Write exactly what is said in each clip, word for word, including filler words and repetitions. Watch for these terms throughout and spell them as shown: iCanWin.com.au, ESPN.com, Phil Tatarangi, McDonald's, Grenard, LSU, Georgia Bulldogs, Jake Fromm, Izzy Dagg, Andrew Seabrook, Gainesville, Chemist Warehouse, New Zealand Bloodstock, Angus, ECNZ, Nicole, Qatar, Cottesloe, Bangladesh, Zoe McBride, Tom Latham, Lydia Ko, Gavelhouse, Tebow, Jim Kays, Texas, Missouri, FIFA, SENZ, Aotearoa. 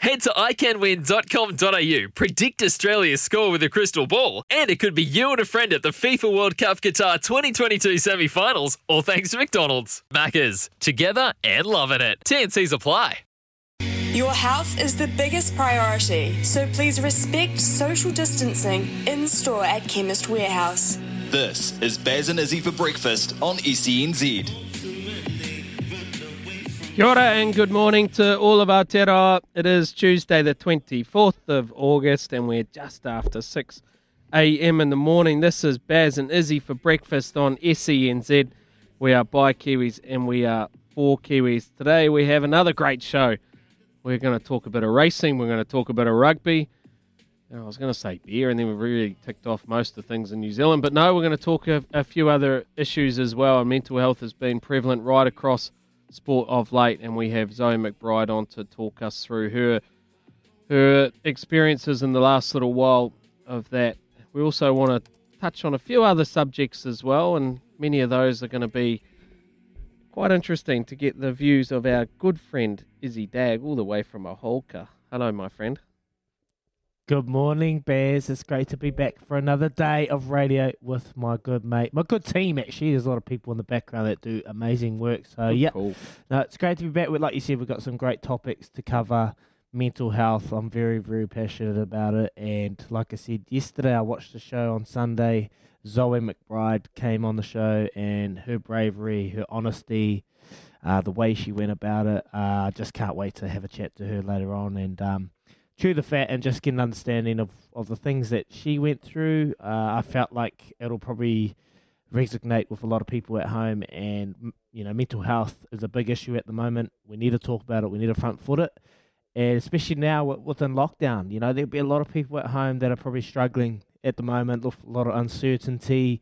Head to i can win dot com dot a u, predict Australia's score with a crystal ball, and it could be you and a friend at the FIFA World Cup Qatar twenty twenty-two semi-finals, all thanks to McDonald's. Maccas, together and loving it. T and Cs apply. Your health is the biggest priority, so please respect social distancing in-store at Chemist Warehouse. This is Baz and Izzy for breakfast on E C N Z. Kia ora and good morning to all of Aotearoa. It is Tuesday the twenty-fourth of August and we're just after six a.m. in the morning. This is Baz and Izzy for breakfast on S E N Z. We are by Kiwis and we are for Kiwis. Today we have another great show. We're going to talk a bit of racing, we're going to talk a bit of rugby. I was going to say beer and then we really ticked off most of the things in New Zealand. But no, we're going to talk a, a few other issues as well. And mental health has been prevalent right across sport of late, and we have Zoe McBride on to talk us through her her experiences in the last little while of that. We also want to touch on a few other subjects as well, and many of those are going to be quite interesting to get the views of our good friend Izzy Dagg all the way from Aholka. Hello, my friend. Good morning, Bears. It's great to be back for another day of radio with my good mate, my good team, actually. There's a lot of people in the background that do amazing work. So, yeah, cool. No, it's great to be back. Like you said, we've got some great topics to cover. Mental health, I'm very, very passionate about it. And like I said yesterday, I watched the show on Sunday. Zoe McBride came on the show and her bravery, her honesty, uh, the way she went about it. I uh, just can't wait to have a chat to her later on. And, um, chew the fat and just get an understanding of, of the things that she went through. Uh, I felt like it'll probably resonate with a lot of people at home, and you know, mental health is a big issue at the moment. We need to talk about it. We need to front foot it, and especially now within lockdown, you know, there'll be a lot of people at home that are probably struggling at the moment with a lot of uncertainty,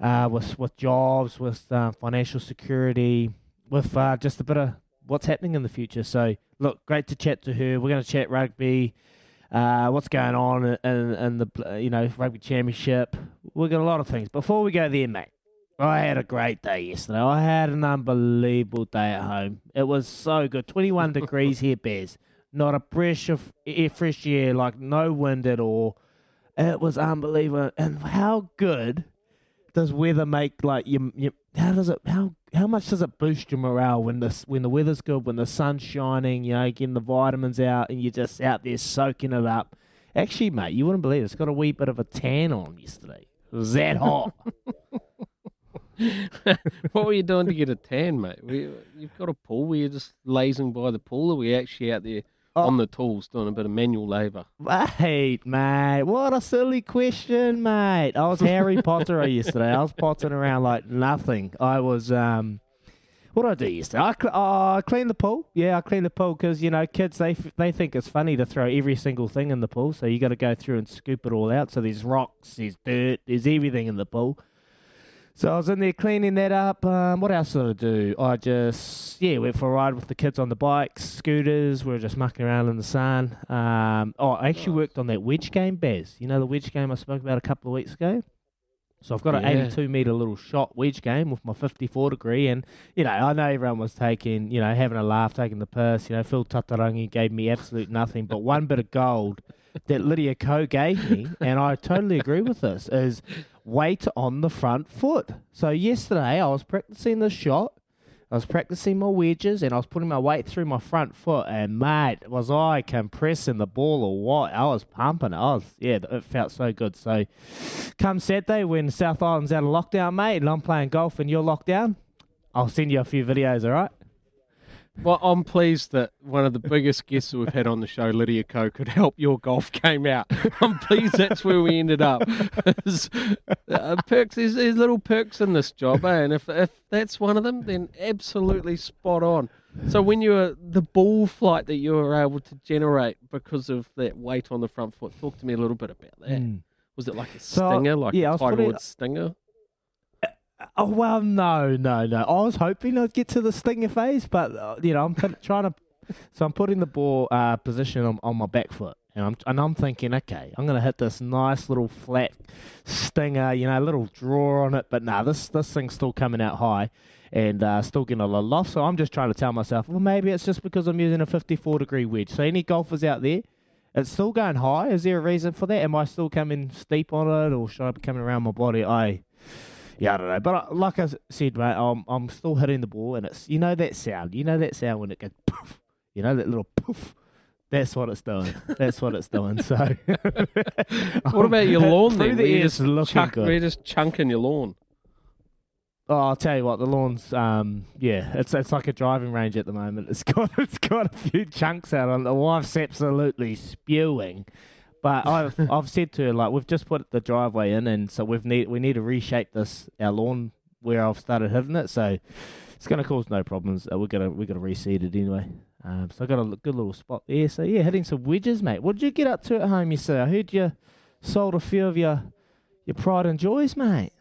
uh, with with jobs, with uh, financial security, with uh, just a bit of what's happening in the future. So look, great to chat to her. We're going to chat rugby, uh, what's going on in, in the you know rugby championship. We've got a lot of things. Before we go there, mate, I had a great day yesterday. I had an unbelievable day at home. It was so good. twenty-one degrees here, Bears. Not a breath of air, fresh air, like no wind at all. It was unbelievable. And how good does weather make like you? you how does it? How How much does it boost your morale when the, when the weather's good, when the sun's shining, you know, getting the vitamins out and you're just out there soaking it up? Actually, mate, you wouldn't believe it. It's got a wee bit of a tan on yesterday. It was that hot. What were you doing to get a tan, mate? We, you've got a pool. Were you just lazing by the pool? Or were you actually out there oh. on the tools doing a bit of manual labour? Mate, mate, what a silly question, mate. I was Harry Potter yesterday. I was potting around like nothing. I was, um, what did I do yesterday? I, cl- oh, I cleaned the pool. Yeah, I cleaned the pool because, you know, kids, they f- they think it's funny to throw every single thing in the pool. So you got to go through and scoop it all out. So there's rocks, there's dirt, there's everything in the pool. So I was in there cleaning that up. Um, what else did I do? I just, yeah, went for a ride with the kids on the bikes, scooters. We were just mucking around in the sun. Um, oh, I actually worked on that wedge game, Baz. You know the wedge game I spoke about a couple of weeks ago? So I've got yeah. an eighty-two metre little shot wedge game with my fifty-four degree. And, you know, I know everyone was taking, you know, having a laugh, taking the piss. You know, Phil Tatarangi gave me absolute nothing but one bit of gold that Lydia Ko gave me, and I totally agree with this, is weight on the front foot. So yesterday I was practicing the shot, I was practicing my wedges, and I was putting my weight through my front foot, and mate, was I compressing the ball or what? I was pumping it. I was, yeah, it felt so good. So come Saturday when South Island's out of lockdown, mate, and I'm playing golf and you're locked down, I'll send you a few videos, all right? Well, I'm pleased that one of the biggest guests that we've had on the show, Lydia Ko, could help your golf game out. I'm pleased that's where we ended up. There's, uh, perks, there's, there's little perks in this job, eh? And if, if that's one of them, then absolutely spot on. So when you were, the ball flight that you were able to generate because of that weight on the front foot, talk to me a little bit about that. Mm. Was it like a stinger, so, like yeah, a Tiger Woods stinger? Oh, well, no, no, no. I was hoping I'd get to the stinger phase, but, uh, you know, I'm t- trying to... So I'm putting the ball uh, position on, on my back foot, and I'm and I'm thinking, okay, I'm going to hit this nice little flat stinger, you know, a little draw on it. But no, nah, this, this thing's still coming out high and uh, still getting a lot of loft. So I'm just trying to tell myself, well, maybe it's just because I'm using a fifty-four degree wedge. So any golfers out there, it's still going high. Is there a reason for that? Am I still coming steep on it, or should I be coming around my body? I... Yeah, I don't know. But I, like I said, mate, I'm, I'm still hitting the ball, and it's, you know that sound. You know that sound when it goes poof. You know that little poof. That's what it's doing. That's what it's doing. So, what about your lawn then? Where you just chuck, where you just chunking your lawn? Oh, I'll tell you what, the lawn's um, yeah, it's it's like a driving range at the moment. It's got it's got a few chunks out on it. The wife's absolutely spewing. But I've I've said to her, like, we've just put the driveway in, and so we've need we need to reshape this our lawn where I've started hitting it. So it's going to cause no problems. Uh, we're gonna we're gonna reseed it anyway. Um, so I got a good little spot there. So yeah, hitting some wedges, mate. What did you get up to at home? You say I heard you sold a few of your your pride and joys, mate.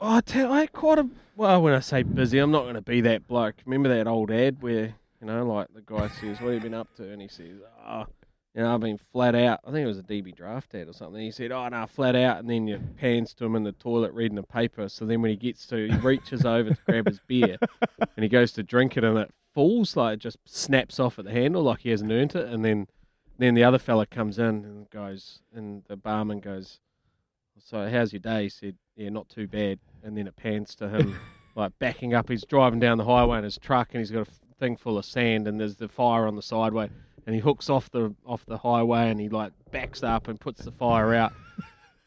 Oh, I tell you, I quite a well. When I say busy, I'm not going to be that bloke. Remember that old ad where, you know, like the guy says, "What have you been up to?" and he says, "Ah." Oh. You know, I've been flat out. I think it was a D B draft ad or something. He said, oh, no, flat out. And then you pans to him in the toilet reading the paper. So then when he gets to, he reaches over to grab his beer. And he goes to drink it, and it falls, like it just snaps off at the handle like he hasn't earned it. And then then the other fella comes in and goes, and the barman goes, so how's your day? He said, yeah, not too bad. And then it pans to him, like backing up. He's driving down the highway in his truck, and he's got a thing full of sand, and there's the fire on the sideway. And he hooks off the off the highway, and he like backs up and puts the fire out.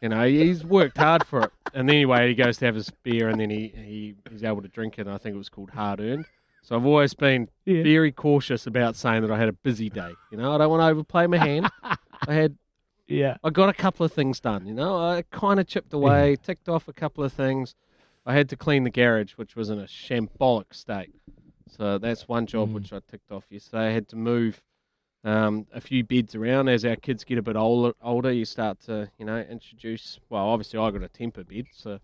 You know, he's worked hard for it. And anyway, he goes to have his beer, and then he, he he's able to drink it. And I think it was called Hard Earned. So I've always been yeah. very cautious about saying that I had a busy day. You know, I don't want to overplay my hand. I had yeah, I got a couple of things done. You know, I kind of chipped away, yeah. ticked off a couple of things. I had to clean the garage, which was in a shambolic state. So that's one job mm. which I ticked off yesterday. I had to move. Um, a few beds around. As our kids get a bit older, older, you start to, you know, introduce. Well, obviously, I got a temper bed, so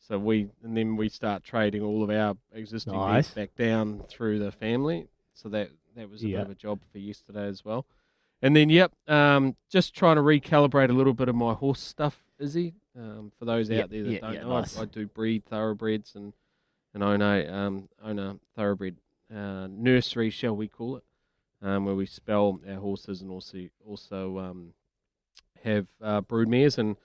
so we and then we start trading all of our existing nice. beds back down through the family. So that that was a yep. bit of a job for yesterday as well. And then, yep, um, just trying to recalibrate a little bit of my horse stuff, Izzy. Um, for those yep, out there that yep, don't yep, know, nice. I, I do breed thoroughbreds and and own a um, own a thoroughbred uh, nursery, shall we call it? Um, where we spell our horses and also also um, have uh, broodmares. And,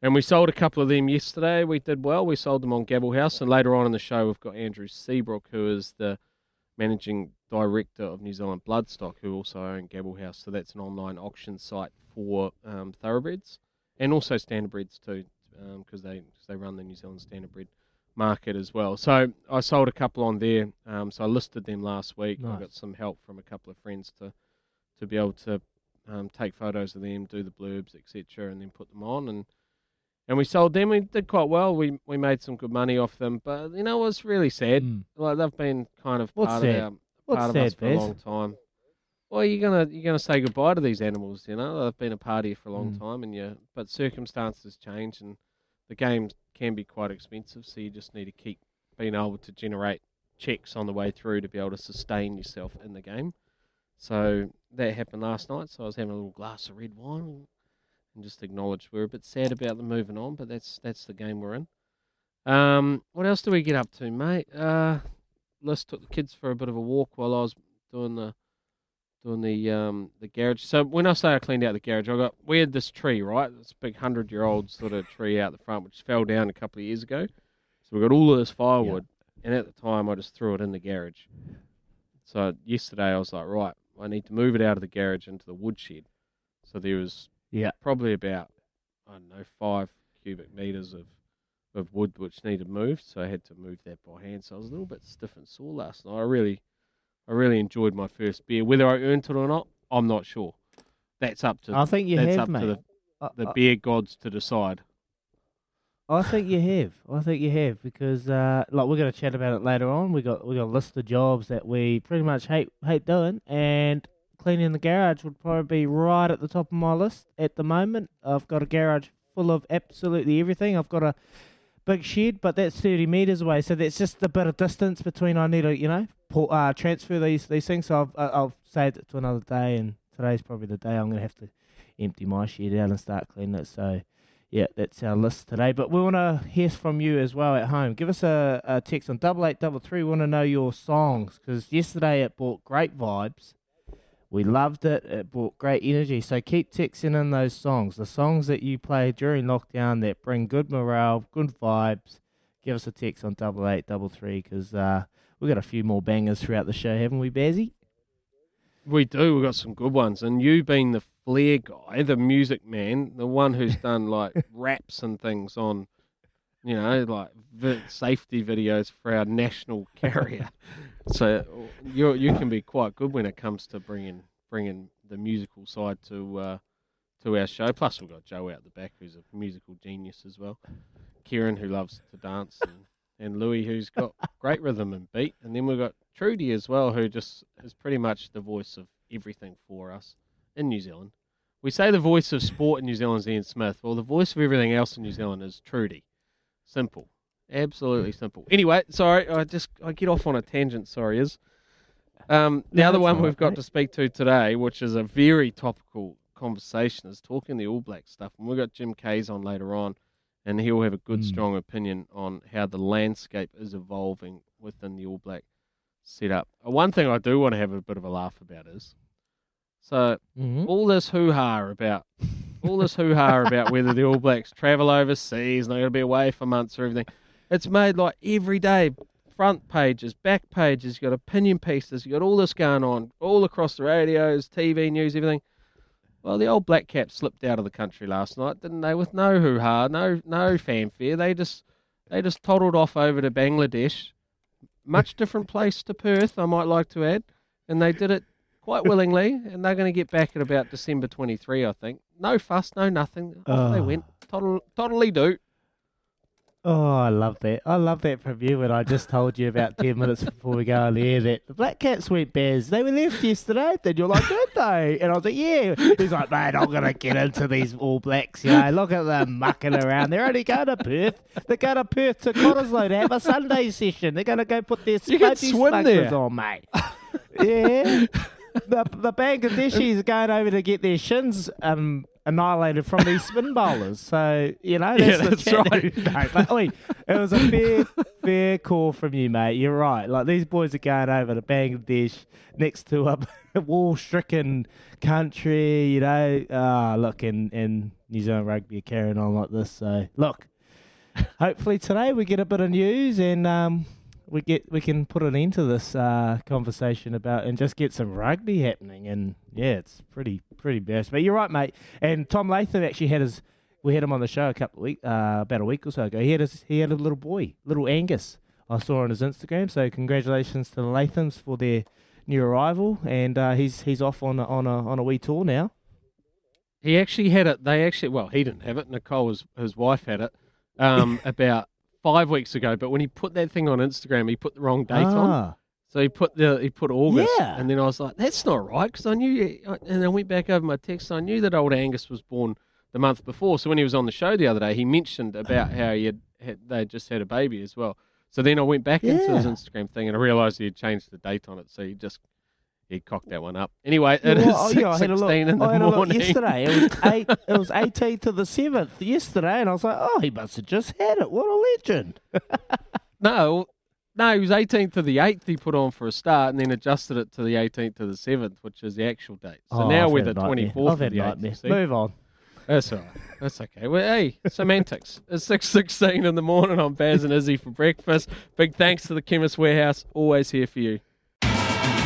and we sold a couple of them yesterday. We did well. We sold them on Gavelhouse. And later on in the show, we've got Andrew Seabrook, who is the managing director of New Zealand Bloodstock, who also owns Gavelhouse. So that's an online auction site for um, thoroughbreds and also standardbreds too, because um, they, they run the New Zealand standardbred market as well. So I sold a couple on there. Um, so I listed them last week. Nice. I got some help from a couple of friends to to be able to um, take photos of them, do the blurbs, et cetera, and then put them on. And and we sold them. We did quite well. We we made some good money off them. But, you know, it was really sad. Mm. Like, they've been kind of What's part sad? of our, part of us for best? a long time. Well, you're gonna you're gonna say goodbye to these animals. You know, they've been a part of you for a long mm. time, and you but circumstances change, and the game's can be quite expensive, so you just need to keep being able to generate checks on the way through to be able to sustain yourself in the game. So that happened last night, so I was having a little glass of red wine and just acknowledged we're a bit sad about them moving on, but that's that's the game we're in. Um, what else do we get up to, mate? Uh, Liz took the kids for a bit of a walk while I was doing the doing the um, the garage. So when I say I cleaned out the garage, I got we had this tree, right? This big hundred-year-old sort of tree out the front, which fell down a couple of years ago. So we got all of this firewood, yep. and at the time I just threw it in the garage. So yesterday I was like, right, I need to move it out of the garage into the woodshed. So there was yeah probably about, I don't know, five cubic meters of, of wood which needed moved, so I had to move that by hand. So I was a little bit stiff and sore last night. I really... I really enjoyed my first beer. Whether I earned it or not, I'm not sure. That's up to I think you that's have, up mate. to the, I, the I, beer gods to decide. I think you have. I think you have because, uh, like, we're going to chat about it later on. We got we got a list of jobs that we pretty much hate hate doing, and cleaning the garage would probably be right at the top of my list at the moment. I've got a garage full of absolutely everything. I've got a big shed, but that's thirty metres away, so that's just a bit of distance between. I need to, you know, pull, uh, transfer these, these things, so I've, uh, I've saved it to another day, and today's probably the day I'm going to have to empty my shed out and start cleaning it, so... Yeah, that's our list today. But we want to hear from you as well at home. Give us a, a text on double eight double three. We want to know your songs because yesterday it brought great vibes. We loved it. It brought great energy. So keep texting in those songs, the songs that you play during lockdown that bring good morale, good vibes. Give us a text on double eight double three because uh, we've got a few more bangers throughout the show, haven't we, Bazzy? We do. We've got some good ones. And you being the flair guy, the music man, the one who's done like raps and things on, you know, like vi- safety videos for our national carrier. So you you can be quite good when it comes to bringing bringing the musical side to uh, to our show. Plus we've got Joe out the back who's a musical genius as well. Kieran who loves to dance and, and Louis who's got great rhythm and beat. And then we've got Trudy as well who just is pretty much the voice of everything for us in New Zealand. We say the voice of sport in New Zealand is Ian Smith. Well, the voice of everything else in New Zealand is Trudy. Simple. Absolutely simple. Anyway, sorry, I just I get off on a tangent, sorry, is. Um, the no, other one we've got to speak to today, which is a very topical conversation, is talking the All Black stuff. And we've got Jim Kays on later on, and he'll have a good, mm. strong opinion on how the landscape is evolving within the All Black setup. One thing I do want to have a bit of a laugh about is, So mm-hmm. all this hoo-ha about all this hoo-ha about whether the All Blacks travel overseas and they're going to be away for months or everything. It's made like every day, front pages, back pages, you've got opinion pieces, you've got all this going on, all across the radios, T V news, everything. Well, the old Black Caps slipped out of the country last night, didn't they? With no hoo-ha, no no fanfare. They just they just toddled off over to Bangladesh. Much different place to Perth, I might like to add. And they did it quite willingly, and they're going to get back at about December twenty-third, I think. No fuss, no nothing. Oh. They went. Toddle, toddly do. Oh, I love that. I love that from you when I just told you about ten minutes before we go on the air that the Black Cats went bears. They were left yesterday. Then you're like, did they? And I was like, yeah. He's like, mate, I'm going to get into these All Blacks. You know, look at them mucking around. They're only going to Perth. They're going to Perth to Cottesloe to have a Sunday session. They're going to go put their smudgy smugglers on, mate. Yeah. The, the Bangladeshis are going over to get their shins um, annihilated from these spin bowlers. So, you know, that's, yeah, that's the right. No, but, oi, it was a fair, fair call from you, mate. You're right. Like, these boys are going over to Bangladesh next to a war-stricken country, you know. Ah, oh, look, and, and New Zealand rugby are carrying on like this. So, look, hopefully today we get a bit of news and... um. We get we can put an end to this uh, conversation about and just get some rugby happening, and yeah, it's pretty pretty best. But you're right, mate. And Tom Latham actually had his we had him on the show a couple of week uh, about a week or so ago. He had his, he had a little boy, little Angus. I saw on his Instagram. So congratulations to the Lathams for their new arrival, and uh, he's he's off on a, on a on a wee tour now. He actually had it. They actually well, he didn't have it. Nicole, his his wife, had it um, about. Five weeks ago, but when he put that thing on Instagram, he put the wrong date ah. on. So he put the he put August, yeah. and then I was like, "That's not right," because I knew. And I went back over my text. I knew that old Angus was born the month before. So when he was on the show the other day, he mentioned about how he had, had they just had a baby as well. So then I went back yeah. into his Instagram thing and I realised he had changed the date on it. So he just he cocked that one up. Anyway, it well, is oh, six, yeah, sixteen in the I morning. Yesterday it was eight. It was eighteen to the seventh yesterday, and I was like, "Oh, he must have just had it. What a legend!" no, no, he was eighteen to the eighth. He put on for a start, and then adjusted it to the eighteenth to the seventh, which is the actual date. So oh, now I've we're the twenty fourth of the eighth. Move on. That's all right. That's okay. Well, hey, semantics. It's six sixteen in the morning. I'm Baz and Izzy for breakfast. Big thanks to the Chemist Warehouse. Always here for you.